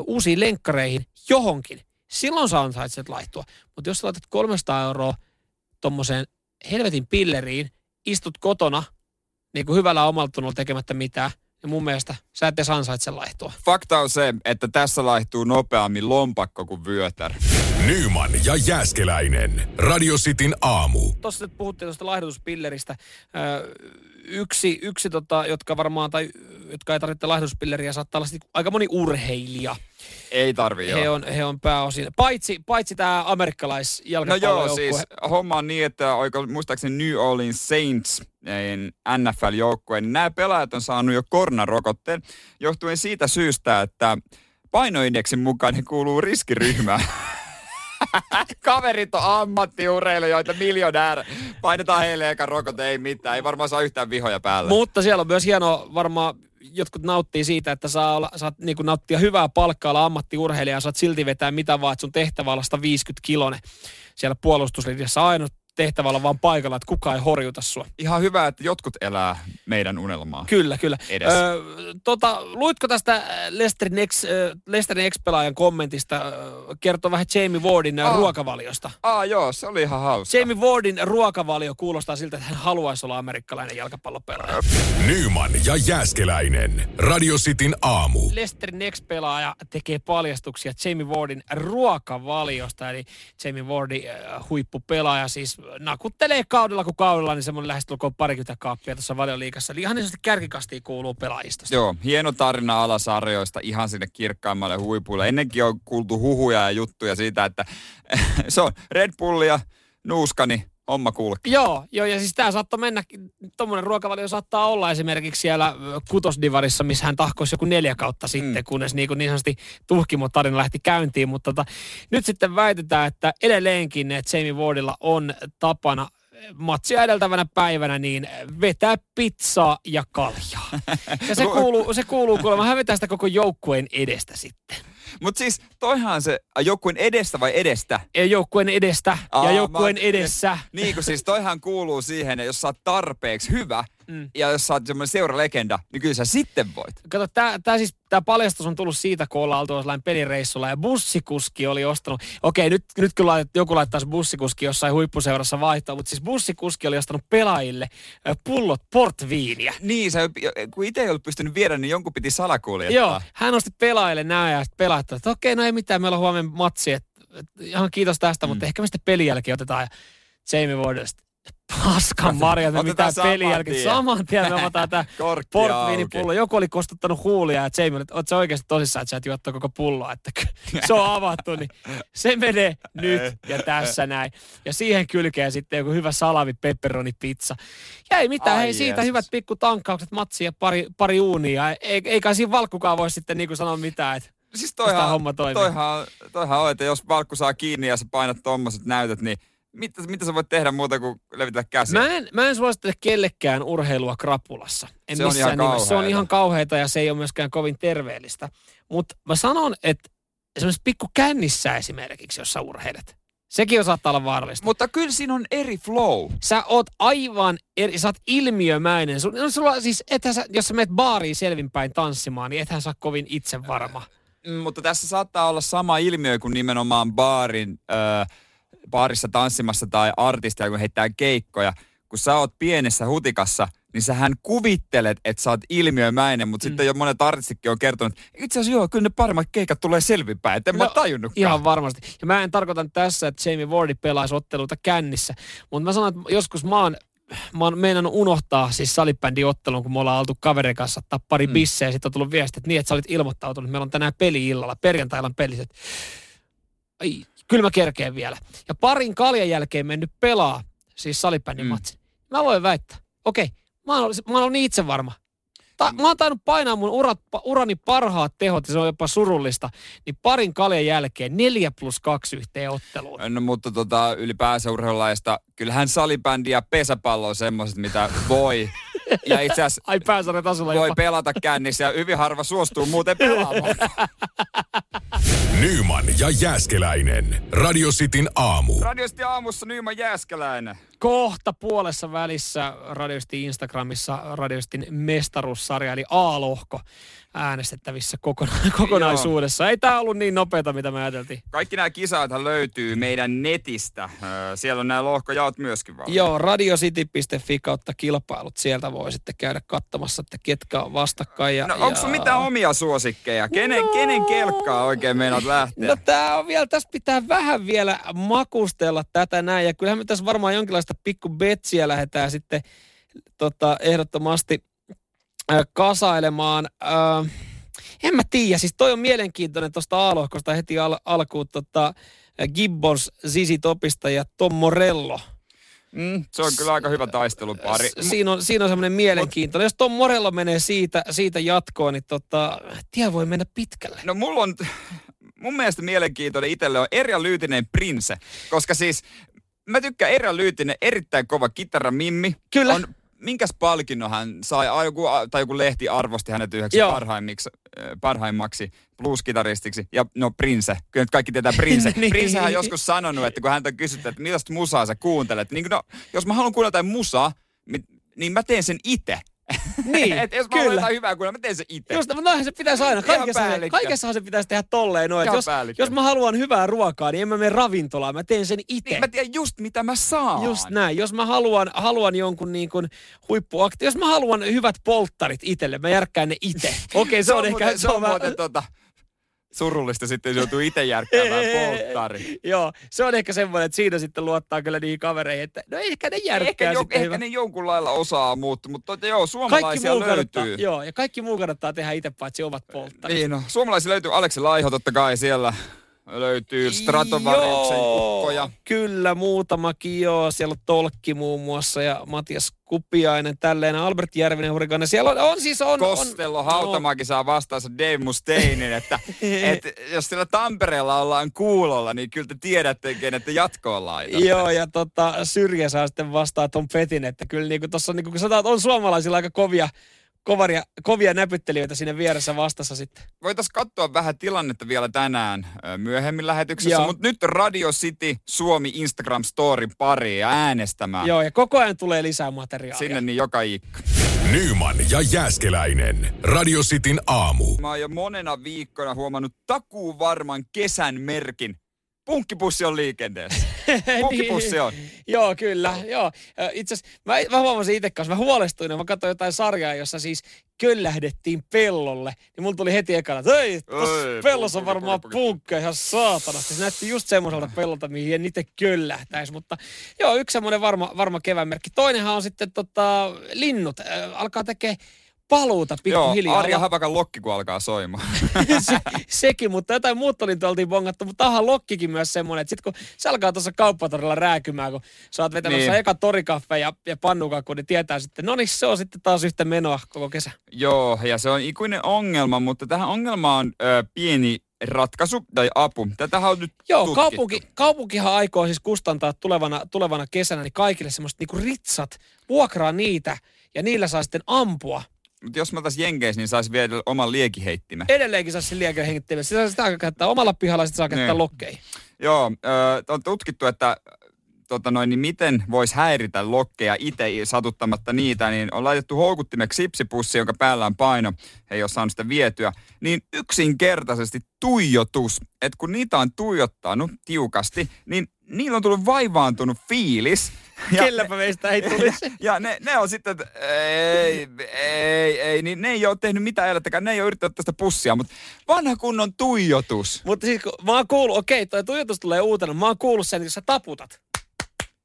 uusiin lenkkareihin, johonkin, silloin sä ansaitset laihtua. Mutta jos sä laitat 300 € tommoseen helvetin pilleriin, istut kotona, niin kuin hyvällä omalla tunnolla tekemättä mitään, ja mun mielestä sä et edes ansaitse laihtua. Fakta on se, että tässä laihtuu nopeammin lompakko kuin vyötärö. Nyyman ja Jääskeläinen. Radio Cityn aamu. Tuossa nyt puhuttiin tuosta laihdutuspilleristä. Yksi, jotka varmaan, tai jotka ei tarvitse laihdutuspilleriä, saattaa olla aika moni urheilija. Ei tarvii, he on pääosin, paitsi tämä amerikkalaisjalkapallojoukkue. No joo, siis homma on niin, että muistaakseni New Orleans Saints, NFL-joukkue, niin nämä pelaajat on saanut jo koronarokotteen, johtuen siitä syystä, että painoindeksin mukaan he kuuluu riskiryhmään. Kaverit on ammattiurheilijoita, miljonäärä. Painetaan heille eka rokote, ei mitään. Ei varmaan saa yhtään vihoja päälle. Mutta siellä on myös hienoa, varmaan jotkut nauttii siitä, että saat niin kuin nauttia hyvää palkkaa, olla ammattiurheilija ja saat silti vetää mitä vaan, että sun tehtävä on 150-kiloinen. Siellä puolustuslinjassa ainoa tehtävä olla vaan paikalla, että kukaan ei horjuta sua. Ihan hyvä, että jotkut elää meidän unelmaa. Kyllä. Edes. Luitko tästä Lesterin ex-pelaajan kommentista? Kertoo vähän Jamie Wardin ruokavaliosta. Joo, se oli ihan hauska. Jamie Wardin ruokavalio kuulostaa siltä, että hän haluaisi olla amerikkalainen jalkapallopelaaja. Nyyman ja Jääskeläinen. Radio Cityn aamu. Lesterin ex-pelaaja tekee paljastuksia Jamie Wardin ruokavaliosta. Eli Jamie Wardin huippupelaaja siis nakuttelee kaudella kuin kaudella, niin semmoinen lähestulkoon 20 kaappia tuossa Valioliigassa. Eli ihan niin sanotusti kärkikastiin kuuluu pelaajista. Joo, hieno tarina alasarjoista ihan sinne kirkkaimmalle huipuille. Ennenkin on kuultu huhuja ja juttuja siitä, että se on Red Bullia, nuuskani, homma kulkee. Joo, ja siis tää saattoi mennä, tommonen ruokavalio saattaa olla esimerkiksi siellä kutosdivarissa, missä hän tahkoisi joku 4 kautta sitten, kunnes niin sanotusti tuhkimotarina lähti käyntiin, mutta nyt sitten väitetään, että edelleenkin että Jamie Wardilla on tapana matsia edeltävänä päivänä niin vetää pizzaa ja kaljaa. Ja se kuuluu kuulemma, hän vetää sitä koko joukkueen edestä sitten. Mutta siis toihan se joukkueen edestä vai edestä? Ei joukkueen edestä ja joukkueen edessä. Niin kun siis toihan kuuluu siihen, että jos sä oot tarpeeksi hyvä ja jos sä oot semmoinen seuralegenda, niin kyllä sä sitten voit. Kato, tää paljastus on tullut siitä, kun ollaan oltu sellainen pelireissulla ja bussikuski oli ostanut. Okei, nyt kyllä joku laittaisi bussikuski jossain huippuseurassa vaihtoa, mutta siis bussikuski oli ostanut pelaajille pullot portviiniä. Niin, kun itse ei ollut pystynyt viedä, niin jonkun piti salakuljettaa. Joo, hän osti pelaajille nää ja pelaajille. Että okei, no ei mitään, meillä on huomenna matsi, että ihan kiitos tästä, mutta ehkä me sitten pelin jälkeen otetaan. Jamie Ward, paskan marjat, me mitään pelin jälkeen. Saman tien me otetaan tämä portviinipullo. Joku oli kostuttanut huulia, että Jamie, oletko sä oikeasti tosissaan, että sä et juottaa koko pulloa, että se on avattu, niin se menee nyt ja tässä näin. Ja siihen kylkeen sitten joku hyvä salami, pepperoni, pizza. Ja ei mitään, hei siitä hyvät pikku tankkaukset, matsia ja pari uunia. Ei kai siinä valkkukaan voi sitten niin kuin sanoa mitään, että siis toihan on, että jos valkku saa kiinni ja sä painat tommoset näytöt, niin mitä sä voit tehdä muuta kuin levitellä käsiä? Mä en suosittele kellekään urheilua krapulassa. Se on ihan kauheata. Se on ihan kauheata ja se ei ole myöskään kovin terveellistä. Mutta mä sanon, että esimerkiksi pikku kännissä esimerkiksi, jos sä urheilet. Sekin saattaa olla vaarallista. Mutta kyllä siinä on eri flow. Sä oot aivan eri, sä oot ilmiömäinen. Sulla, siis, jos sä meet baariin selvinpäin tanssimaan, niin ethän sä ole kovin itsevarma. Mutta tässä saattaa olla sama ilmiö kuin nimenomaan baarissa tanssimassa tai artistia, kun heittää keikkoja. kun sä oot pienessä hutikassa, niin sähän kuvittelet, että sä oot ilmiömäinen, mutta sitten jo monet artistitkin on kertonut, että itse asiassa joo, kyllä ne paremmat keikat tulee selvinpäin, että en mä tajunnutkaan. Ihan varmasti. Ja mä en tarkoitan tässä, että Jamie Wardi pelaisi otteluita kännissä, mutta mä sanon, että joskus mä oon meinannut unohtaa siis salibändin ottelun, kun me ollaan oltu kaverin kanssa ottaa pari bissejä, ja sitten on tullut viesti, että niin, että sä olit ilmoittautunut, että meillä on tänään peli-illalla, perjantailla on peliset. Ai, kyllä mä kerkeen vielä. Ja parin kaljan jälkeen mennyt pelaa siis salibändin matsin. Mä voin väittää, okei, mä oon niin itse varma. Mä oon tainnut painaa mun urani parhaat tehot, ja se on jopa surullista, niin parin kaljan jälkeen 4+2 yhteen otteluun. No mutta ylipäänsä urheilulajista, kyllähän salibändi ja pesäpallo on semmoiset, mitä voi. Ja itse asiassa voi pelata kännissä, ja hyvin harva suostuu muuten pelaamaan. Nyyman ja Jääskeläinen. Radio Cityn aamu. Radio Cityn aamussa Nyyman Jääskeläinen. Kohta puolessa välissä Radio Cityn Instagramissa Radio Cityn mestaruussarja, eli A-lohko äänestettävissä kokonaisuudessa. Joo. Ei tää ollut niin nopeata, mitä me ajateltiin. Kaikki nämä kisaathan löytyy meidän netistä. Siellä on nämä lohkojaot myöskin vaan. Joo, radiocity.fi kautta kilpailut. Sieltä voi sitten käydä katsomassa, että ketkä on vastakkain. Ja, no onko sun mitään omia suosikkeja? Kenen kelkkaa oikein meinaat lähteä? No tää on vielä, tässä pitää vähän vielä makustella tätä näin. Ja kyllähän me tässä varmaan jonkinlaista pikku betsiä lähdetään sitten ehdottomasti kasailemaan. En mä tiedä, siis toi on mielenkiintoinen tuosta A-lohkosta heti alkuun Gibbons ZZ Topista ja Tom Morello. Se on kyllä aika hyvä taistelupari. Siinä on semmoinen mielenkiintoinen. Jos Tom Morello menee siitä jatkoon, niin tie voi mennä pitkälle. No mulla on, mun mielestä mielenkiintoinen itselle on Erja Lyytinen Prince, koska siis mä tykkään Erja Lyytinen, erittäin kova kitaramimmi. Kyllä. On, minkäs palkinnon hän sai? Joku lehti arvosti hänet yhdeksi parhaimmaksi blues-kitaristiksi. Ja no Prince. Kyllä nyt kaikki tietää Prince. Princehän on joskus sanonut, että kun häntä on kysytty, että millaista musaa sä kuuntelet. Niin jos mä haluan kuunnella jotain musaa, niin mä teen sen itse. Niin, jos mä haluan jotain hyvää kuunnella, mä teen sen itse. Just, mutta noinhan se pitäisi aina. Kaikessahan se pitäisi tehdä tolleen noin. Jos mä haluan hyvää ruokaa, niin en mä mene ravintolaan. Mä teen sen itse. Niin, mä tiedän just mitä mä saan. Just näin. Jos mä haluan jonkun niin kuin huippuakti. Jos mä haluan hyvät polttarit itselle, mä järkkään ne itse. Okei, se on ehkä... Se on muuten surullista sitten, jos joutuu itse järkkäämään polttari. Joo, se on ehkä semmoinen, että siinä sitten luottaa kyllä niihin kavereihin, että no ehkä ne järkkää ehkä sitten. Ehkä ne jonkun lailla osaa muuttua, mutta joo, suomalaisia löytyy. Joo, ja kaikki muu kannattaa tehdä itse paitsi ovat polttarit. Niin, no, suomalaisia löytyy Alexi Laiho totta kai siellä. Löytyy Stratovariuksen kukkoja. Kyllä, muutamakin joo. Siellä on Tolkki muun muassa ja Mattias Kupiainen, tälleen Albert Järvinen, Hurrikainen. Siellä on Kostello, Hautamakin saa vastaansa Dave Mustainen, että jos siellä Tampereella ollaan kuulolla, niin kyllä te tiedätte, kenet te jatkoon laitatte. Joo, ja Syrjä saa sitten vastaan Tom Petin, että kyllä niin kuin tuossa niin kun sanotaan, on suomalaisilla aika kovia näpyttelijöitä siinä vieressä vastassa sitten. Voitaisiin katsoa vähän tilannetta vielä tänään myöhemmin lähetyksessä, mutta nyt Radio City Suomi Instagram Story pari ja äänestämään. Joo, ja koko ajan tulee lisää materiaalia. Sinne niin joka ikka. Nyyman ja Jääskeläinen. Radio Cityn aamu. Mä oon jo monena viikkona huomannut takuu varman kesän merkin. Punkkipussi on liikenteessä. Punkkipussi on. Joo, kyllä. Joo. Itse asiassa mä huomasin itse kanssa, mä huolestuin ja mä katsoin jotain sarjaa, jossa siis köllähdettiin pellolle. Niin mulla tuli heti ekana, että ei, pellossa on varmaan punkkeja ihan saatanasti. Se näytti just semmoiselta pellolta, mihin itse köllähtäisi. Mutta joo, yksi semmoinen varma keväänmerkki. Toinenhan on sitten linnut. Alkaa tekee paluuta pikkuhiljaa. Joo, Arja Hapakan lokki, kun alkaa soimaan. Sekin, mutta jotain muuttolintoa oltiin bongattu, mutta tahan lokkikin myös semmoinen, että sit kun se alkaa tuossa kauppatorilla rääkymään, kun sä oot vetämässä eka torikaffe ja pannukakku, niin tietää sitten, no niin se on sitten taas yhtä menoa koko kesä. Joo, ja se on ikuinen ongelma, mutta tähän ongelmaan on pieni ratkaisu tai apu. Tätähän on nyt tutkittu. Kaupunkihan aikoo siis kustantaa tulevana kesänä niin kaikille semmoiset niinku ritsat, vuokraa niitä ja niillä saa sitten ampua. Mutta jos mä tässä jenkeissä, niin saisi vielä oman liekiheittimen. Edelleenkin saisi sen liekiheittimen. Sitä saa käyttää omalla pihalla, sitten saa käyttää lokkeihin. Joo, on tutkittu, että niin miten voisi häiritä lokkeja itse satuttamatta niitä. Niin on laitettu houkuttimeksi sipsipussi, jonka päällä on paino. He ei ole saanut sitä vietyä. Niin yksinkertaisesti tuijotus. Että kun niitä on tuijottanut tiukasti, niin niillä on tullut vaivaantunut fiilis. Kelläpä meistä ei tulisi. Ja ne on sitten, ei, niin ne ei ole tehnyt mitään elättäkään, ne ei ole yrittänyt tästä pussia, mutta vanha kunnon tuijotus. Mutta siis kun mä oon kuullut, okei, toi tuijotus tulee uutena, mä oon kuullut sen, että jos sä taputat,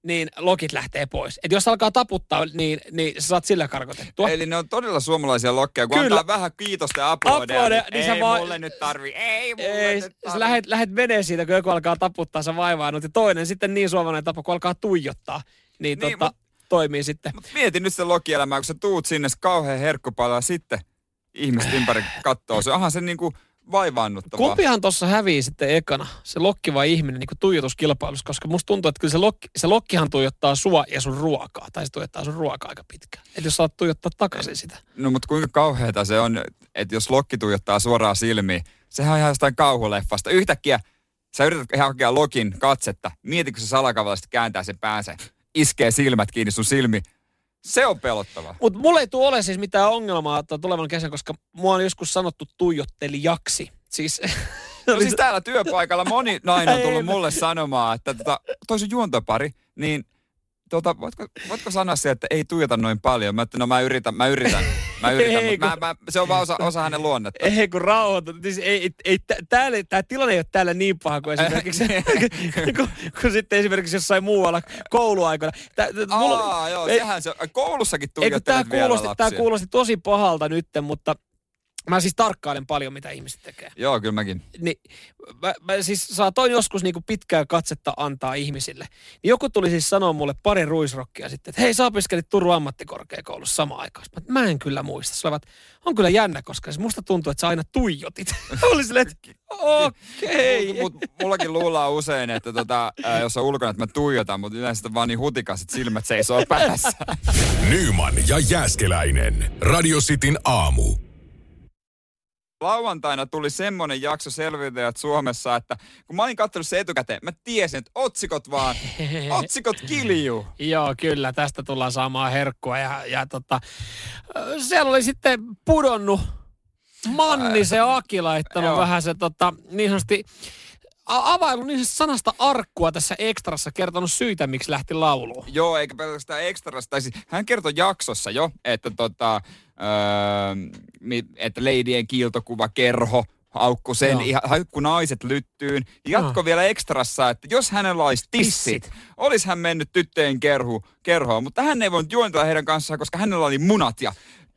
niin lokit lähtee pois. Et jos alkaa taputtaa, niin sä saat sillä karkotettua. Eli ne on todella suomalaisia lokkeja, kun Kyllä. antaa vähän kiitosta ja aplodeja. Niin ei vaan, mulle nyt tarvii, ei mulle ei, nyt tarvii. Sä lähet menee siitä, kun joku alkaa taputtaa, sä vaivaannut. Ja toinen sitten niin suomalainen tapa, kun alkaa tuijottaa, toimii sitten. Mutta mieti nyt sen lokielämää, kun sä tuut sinne kauhean herkkupalaa, sitten ihmiset ympäri kattoo se. Aha, se niinku vaivaannuttavaa. Kumpihan tuossa hävii sitten ekana, se lokki vai ihminen niin kuin tuijotuskilpailussa, koska musta tuntuu, että kyllä se lokkihan tuijottaa sua ja sun ruokaa, tai se tuijottaa sun ruokaa aika pitkään. Että jos saat tuijottaa takaisin sitä. No mutta kuinka kauheata se on, että jos lokki tuijottaa suoraan silmiin, sehän on ihan jostain kauhuleffasta. Yhtäkkiä sä yrität hakea lokin katsetta, mieti kun se salakavallisesti kääntää sen päänsä, iskee silmät kiinni sun silmiin. Se on pelottavaa. Mutta mulla ei tule ole siis mitään ongelmaa tulevan kesän, koska mua on joskus sanottu tuijottelijaksi. Siis, no siis täällä työpaikalla moni nainen on tullut mulle sanomaan, että toi sun juontopari, niin voitko sanoa se, että ei tuijota noin paljon? Mä että no mä yritän, mutta se on vaan osa hänen luonnetta. Ei kun rauhoitu. Siis tää tilanne ei ole täällä niin paha kuin esimerkiksi, kun sitten esimerkiksi jossain muualla kouluaikoina. Joo, sehän se koulussakin tuijottelet vielä lapsia. Tää kuulosti tosi pahalta nytten, mutta mä siis tarkkailen paljon, mitä ihmiset tekee. Joo, kyllä mäkin. Niin, mä siis saatoin joskus niinku pitkää katsetta antaa ihmisille. Niin joku tuli siis sanoa mulle pari ruisrokkia sitten, että hei, sä opiskelit Turun ammattikorkeakoulussa samaan aikaan. Mä en kyllä muista. Sä on kyllä jännä, koska siis musta tuntuu, että sä aina tuijotit. Oli silleen, että okei. Okay. Mullakin luullaan usein, että jos on ulkona, että mä tuijotan, mutta yleensä vaan niin hutikas, että silmät seisoo päässä. Nyyman ja Jääskeläinen. Radio Cityn aamu. Lauantaina tuli semmoinen jakso Selviytyjät Suomessa, että kun mä olin katsellut se etukäteen, mä tiesin, että otsikot kiljuu. Joo, kyllä, tästä tullaan saamaan herkkua. Ja siellä oli sitten pudonnut Manni, se Aki laittanut vähän se niin sanotusti availu niistä sanasta arkkua tässä ekstrassa, kertonut syitä, miksi lähti lauluun. Joo, eikä pelkästään ekstrasta. Hän kertoi jaksossa jo, että että leidien kiiltokuvakerho haukkui sen, haukkui naiset lyttyyn. Jatko vielä ekstrassa, että jos hänellä olisi tissit, olisi hän mennyt tyttöjen kerhoon, mutta hän ei voinut juontaa heidän kanssaan, koska hänellä oli munat ja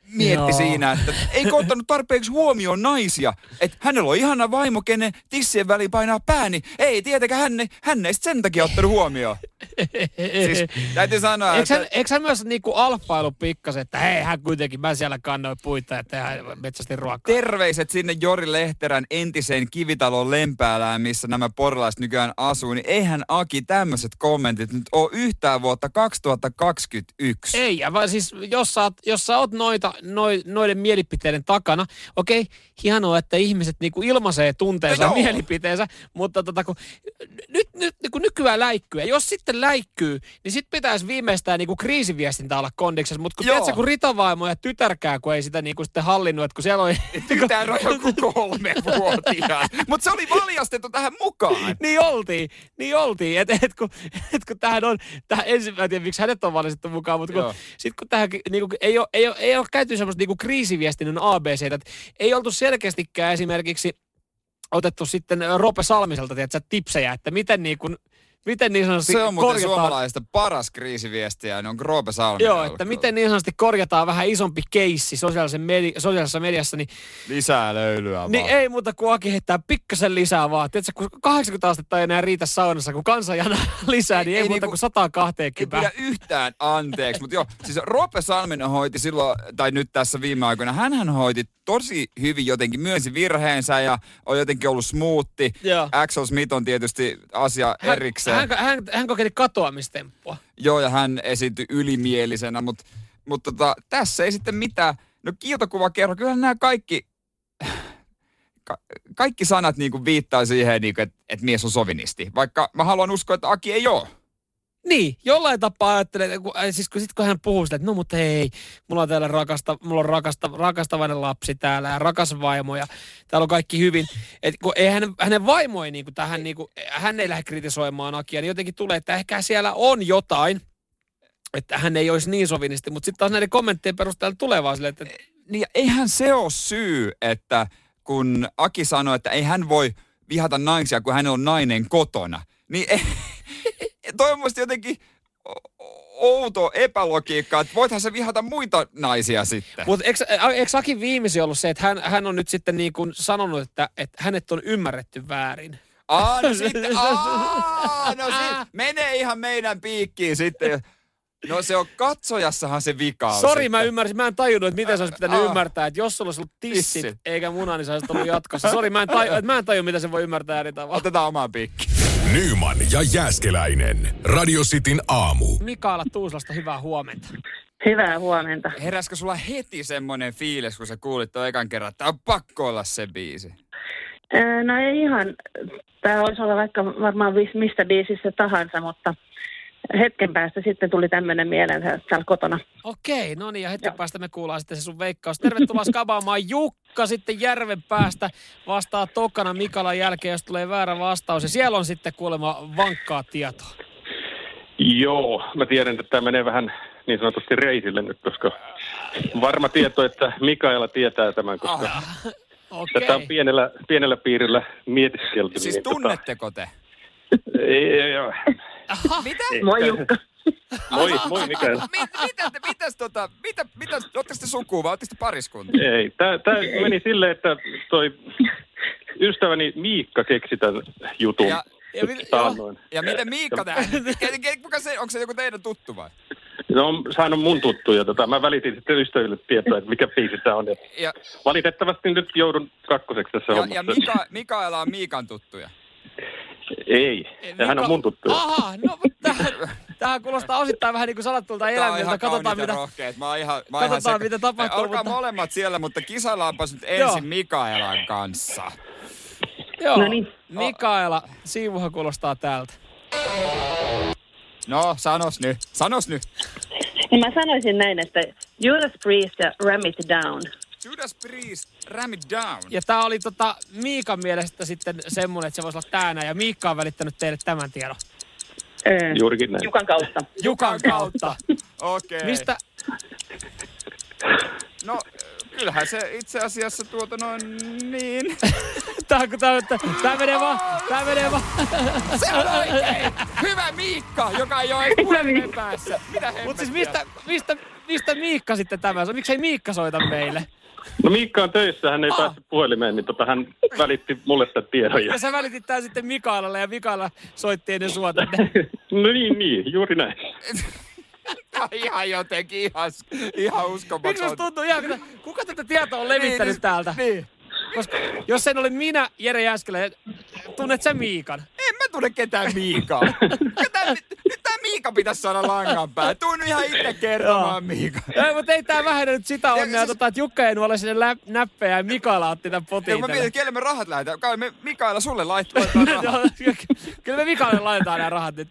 mietti siinä, että ei ottanut tarpeeksi huomioon naisia. Että hänellä on ihana vaimo, kenen tissien väliin painaa pääni. Ei tietenkään hän ei sen takia ottanut huomioon. Siis täytyy sanoa, että... Eikö hän myös niinku alfailu pikkasen, että hei, hän kuitenkin, mä siellä kannoin puita ja tehdään metsästin ruokaa. Terveiset sinne Jori Lehterän entiseen Kivitalon Lempäälään, missä nämä porilaiset nykyään asuu. Niin eihän Aki tämmöiset kommentit nyt ole yhtään vuotta 2021. Ei, vaan siis jos sä oot noiden mielipiteiden takana. Okei, hienoa, että ihmiset niinku ilmaisee tunteensa ja mielipiteensä, mutta kun nyt niinku nykyään läikkyy. Jos sitten läikkyy, niin sitten pitäisi viimeistään niinku kriisiviestintä olla kondiksessa, mutta kun tiedätkö, kun ritavaimo ja tytärkää, kun ei sitä niinku sitten hallinnut, että kun siellä oli... Tytär on joku 3-vuotiaan, mutta se oli valjastettu tähän mukaan. Niin oltiin, että kun tähän on, en tiedä, miksi hänet on valjastettu mukaan, mutta sitten kun tähän niinku, ei ole käyty semmoista niinku kriisiviestinnän ABCtä, että ei oltu selkeästikään esimerkiksi otettu sitten Roope Salmiselta, tiedätkö, tipsejä, että miten niin sanotusti korjataan... Se on muuten suomalaisista paras kriisiviestiä, ne on Roope Salmisella. Joo, että miten niin sanotusti korjataan vähän isompi keissi sosiaalisessa mediassa, niin... Lisää löylyä vaan. Niin ei muuta kuin Aki heittää pikkasen lisää vaan. Tiedätkö, kun 80 astetta ei enää riitä saunassa, kun kansa jana lisää, niin ei muuta kuin 120. Ei pidä yhtään anteeksi, mutta joo, siis Roope Salminen hoiti silloin, tai nyt tässä viime aikoina, hänhän hoiti tosi hyvin jotenkin, myönsi virheensä ja on jotenkin ollut smoothi. Axel Smith on tietysti asia erikseen. Hän kokeili katoamistemppua. Joo, ja hän esiintyi ylimielisenä, mutta tässä ei sitten mitään. No kiiltokuvakerho, kyllähän nämä kaikki sanat niin kuin viittaa siihen, niin kuin, että mies on sovinisti. Vaikka mä haluan uskoa, että Aki ei ole. Niin, jollain tapaa ajattelee, kun hän puhuu sitä, että no mutta hei, mulla on täällä rakastavainen lapsi täällä ja rakas vaimo ja täällä on kaikki hyvin. Että kun ei hänen vaimo ei niin kuin, hän ei lähde kritisoimaan Akia, niin jotenkin tulee, että ehkä siellä on jotain, että hän ei olisi niin sovinisti, mutta sitten taas näiden kommenttien perusteella tulee vaan silleen, että... Niin eihän se ole syy, että kun Aki sanoi, että ei hän voi vihata naisia, kun hän on nainen kotona, niin ei, toi on musta jotenkin outo epälogiikka, että voithan se vihata muita naisia sitten. Mutta eikö Aki viimeisin ollut se, että hän on nyt sitten niin kuin sanonut, että hänet on ymmärretty väärin? No sitten, menee ihan meidän piikkiin sitten. No se on, katsojassahan se vika on. Sori, mä ymmärsin, mä en tajunnut, että miten se olisi pitänyt ymmärtää, että jos sulla olisi ollut tissit eikä muna, niin se olisi tullut jatkossa. Sori, mä en tajua, mitä se voi ymmärtää eri tavalla. Otetaan omaan piikkiin. Nyyman ja Jääskeläinen. Radio Cityn aamu. Mikaela Tuuslasta, hyvää huomenta. Hyvää huomenta. Heräskö sulla heti semmoinen fiilis, kun sä kuulit tuon ekan kerran, että on pakko olla se biisi? No ei ihan. Tämä olisi olla vaikka varmaan mistä biisissä tahansa, mutta hetken päästä sitten tuli tämmöinen mieleen täällä kotona. Okei, no niin, ja hetken päästä me kuullaan sitten se sun veikkaus. Tervetuloa skabaamaan. Jukka sitten Järvenpäästä vastaa tokana Mikaelan jälkeen, jos tulee väärä vastaus. Ja siellä on sitten kuulemma vankkaa tietoa. Joo, mä tiedän, että tämä menee vähän niin sanotusti reisille nyt, koska varma tieto, että Mikaela tietää tämän, koska okay. Tätä on pienellä piirillä mietiskelty. Siis niin, tunnetteko te? Joo. Mitä? Moi Jukka. Moi Mikaela. Ootteko te sukua vai ootteko te pariskunta? Ei, tää meni silleen, että toi ystäväni Miikka keksi tämän jutun. Ja miten Miikka tähän? Onko se joku teidän tuttu vai? No on saanut mun tuttuja. Mä välitin sitten ystäville tietoa, että mikä biisi tää on. Ja valitettavasti nyt joudun kakkoseksi tässä hommassa. Ja Mikaela on Miikan tuttuja. Ei, hän on mun tuttuja. Aha, no mutta tämähän kuulostaa osittain vähän niin kuin salattulta elämiltä. Katsotaan, mitä tapahtuu. Olkaa molemmat siellä, mutta kisaillaanpas nyt ensin Mikaelan kanssa. Joo, noniin. Mikaela, siivuhan kuulostaa täältä. No, sanos nyt. Niin mä sanoisin näin, että Judas Priest ja Ram It Down. Judas Priest, Ram It Down. Ja tää oli Miikan mielestä sitten semmonen, että se voisi olla tänä. Ja Miikka on välittänyt teille tämän tiedon. Juurikin näin. Jukan kautta. Okei. Okay. Mistä? No, kyllähän se itse asiassa niin. Tää menee vaan. Se on oikein. Hyvä Miikka, joka ei ole kuuleminen päässä. Mitä hemmettiä? Mut siis mistä Miikka sitten tämä? Miksei Miikka soita meille? No Miikka on töissä, hän ei päässyt puhelimeen, niin hän välitti mulle tämän tiedon. Ja sä välitit tämän sitten Mikaelalle ja Mikaela soitti ennen sua tänne. No niin, juuri näin. Ihan uskomaton. Miksi musta tuntuu ihan, kuka tätä tietoa on levittänyt täältä? Niin. Koska jos en ole minä, Jere Jäskeläinen, tunnet sä Miikan? En mä tunne ketään Miikaa. Tämä Miika pitäisi saada langan päälle. Tuun ihan itse kertomaan Miika. Ei, mutta ei tää vähennä nyt sitä onnea, että Jukka ei nuole sinne näppejä ja Mikaela otti tämän potin. Joo, mä mietin, että me rahat lähetään. Kai me Mikaela sulle laitetaan rahat. Kyllä me Mikaela laitetaan nämä rahat nyt.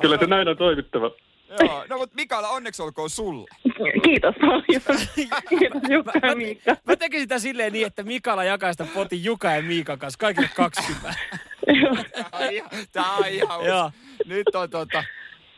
Kyllä se näin on toimittava. Joo, no mutta Mikaela, onneksi olkoon sulle. Kiitos paljon. Kiitos Jukka ja Miikka. Mä tekin sitä silleen niin, että Mikaela jakaa sitä potin Jukka ja Miikan kanssa. Kaikille 20. Tää on ihan uusi.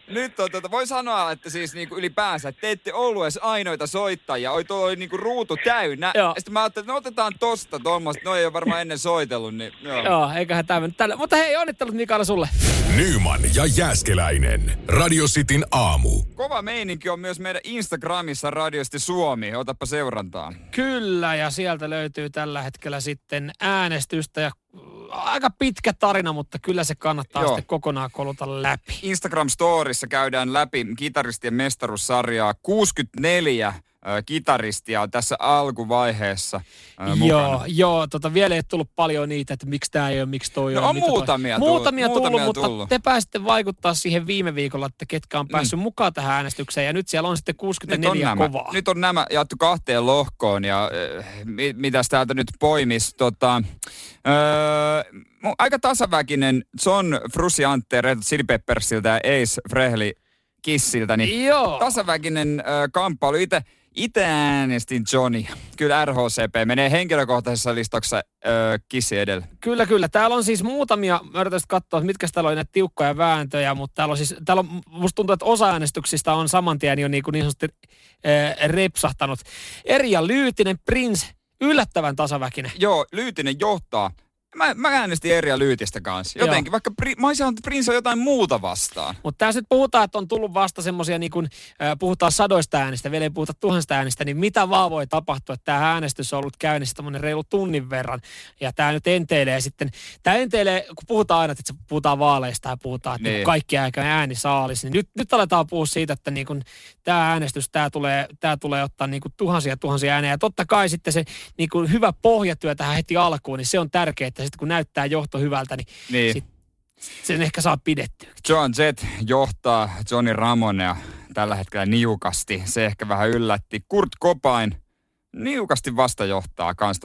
Nyt on voi sanoa, että siis niinku ylipäänsä, että te ette ollut edes ainoita soittajia. Tuo oli niinku ruutu täynnä. Ja sitten mä ajattelin, että no otetaan tosta tuommoista. No ei ole varmaan ennen soitellut, niin joo, eiköhän tää mennyt tälle. Mutta hei, onnittelut Mikaela sulle. Nyyman ja Jääskeläinen. Radio Cityn aamu. Kova meininki on myös meidän Instagramissa Radio City Suomi. Otappa seurantaa. Kyllä, ja sieltä löytyy tällä hetkellä sitten äänestystä ja aika pitkä tarina, mutta kyllä se kannattaa sitten kokonaan koluta läpi. Instagram-storissa käydään läpi kitaristien mestaruussarjaa. 64 kitaristia on tässä alkuvaiheessa mukana. Joo, vielä ei tullut paljon niitä, että miksi tämä ei ole, miksi toi on. No on muutamia tullut, mutta te pääsitte vaikuttaa siihen viime viikolla, että ketkä on päässyt mukaan tähän äänestykseen. Ja nyt siellä on sitten 64 kovaa. Nyt on nämä jaettu kahteen lohkoon ja mitäs täältä nyt poimisi. Aika tasaväkinen John Frusciante Red Hot Chili Peppersiltä ja Ace Frehley Kissiltä. Niin tasaväkinen kamppailu. Itse Itse äänestin Johnny. Kyllä RHCP menee henkilökohtaisessa listossa Kissi edellä. Kyllä, kyllä. Täällä on siis muutamia, mä yritän katsoa, mitkä täällä on näitä tiukkoja vääntöjä, mutta täällä on siis, täällä on, musta tuntuu, että osa äänestyksistä on saman tien jo niin sanotusti repsahtanut. Erja Lyytinen, Prince, yllättävän tasaväkinen. Joo, Lyytinen johtaa. Mä äänestin Erja Lyytistä kanssa. Jotenkin, joo. Vaikka mä olisin halunnut, että Prince on jotain muuta vastaan. Mutta tässä nyt puhutaan, että on tullut vasta semmoisia, niin kun puhutaan sadoista äänistä, vielä ei puhuta tuhansista äänistä, niin mitä vaan voi tapahtua. Tämä äänestys on ollut käynnissä tämmöinen reilu tunnin verran. Ja tämä nyt enteilee sitten. Tämä enteilee, kun puhutaan aina, että puhutaan vaaleista ja puhutaan, että niin kaikki aika ääni saalis. Niin nyt aletaan puhua siitä, että niin kun tämä äänestys, tämä tulee ottaa niin kun tuhansia ääniä. Ja totta kai sitten se niin kun hyvä pohjatyö tähän heti alkuun, niin se on tärkeää. Ja sitten kun näyttää johto hyvältä, niin. Sen ehkä saa pidettyä. Joan Jett johtaa Johnny Ramonea tällä hetkellä niukasti. Se ehkä vähän yllätti. Kurt Cobain niukasti vasta johtaa kans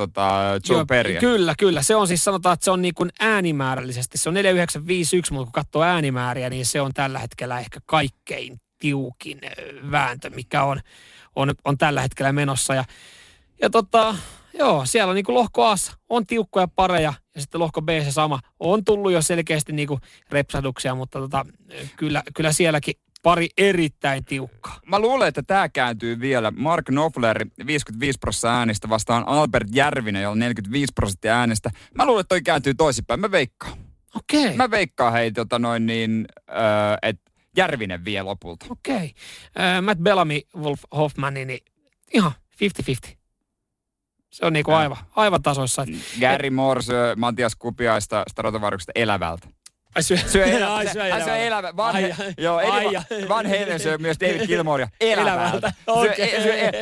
Joe Perrien. Kyllä, kyllä. Se on siis sanotaan, että se on niin kuin äänimäärällisesti. Se on 4951, mutta kun katsoo äänimääriä, niin se on tällä hetkellä ehkä kaikkein tiukin vääntö, mikä on tällä hetkellä menossa. Ja joo, siellä on niin kuin lohko A:ssa on tiukkoja pareja ja sitten lohko B:ssä sama. On tullut jo selkeästi niin kuin repsahduksia, mutta kyllä sielläkin pari erittäin tiukkaa. Mä luulen, että tämä kääntyy vielä. Mark Knopfler 55% äänistä vastaan Albert Järvinen, jolla 45% äänistä. Mä luulen, että toi kääntyy toisinpäin. Mä veikkaan. Okei. Okay. Mä veikkaan että Järvinen vie lopulta. Okei. Okay. Matt Bellamy, Wolf Hoffman, niin ihan 50-50. Se on niinku aivan tasoissa. Gary Morse, Mattias Kupiaista, Stratovariuksesta elävältä. Ai syö elävältä. Van Halen syö myös David Gilmorea elävältä.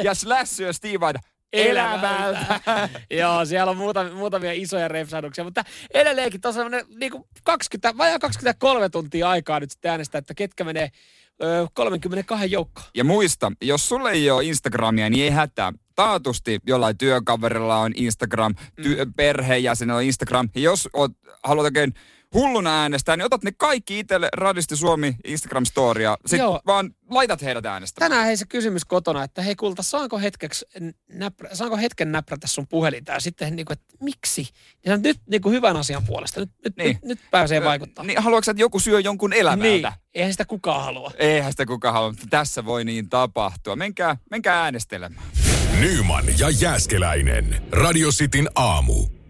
Ja Slash syö Steve Aida elävältä. Joo, siellä on muutamia isoja repsahduksia, mutta edelleenkin tuossa on niinku 23 tuntia aikaa nyt sitten äänestää, että ketkä menee 32 joukkoon. Ja muista, jos sulle ei ole Instagramia, niin ei hätää. Taatusti jollain työkaverilla on Instagram, perheenjäsenellä on Instagram. Ja jos haluat oikein hulluna äänestää, niin otat ne kaikki itselle Radisti Suomi Instagram-storia. Sitten vaan laitat heidät äänestämään. Tänään hei se kysymys kotona, että hei kulta, saanko hetken näprätä sun puhelinta? Ja sitten niin kuin, että miksi? Ja nyt niin kuin hyvän asian puolesta. Nyt pääsee vaikuttamaan. Niin, haluatko sä, että joku syö jonkun elämältä? Niin. Eihän sitä kukaan halua. Mutta tässä voi niin tapahtua. Menkää äänestelemään. Nyyman ja Jääskeläinen. Radio Cityn aamu.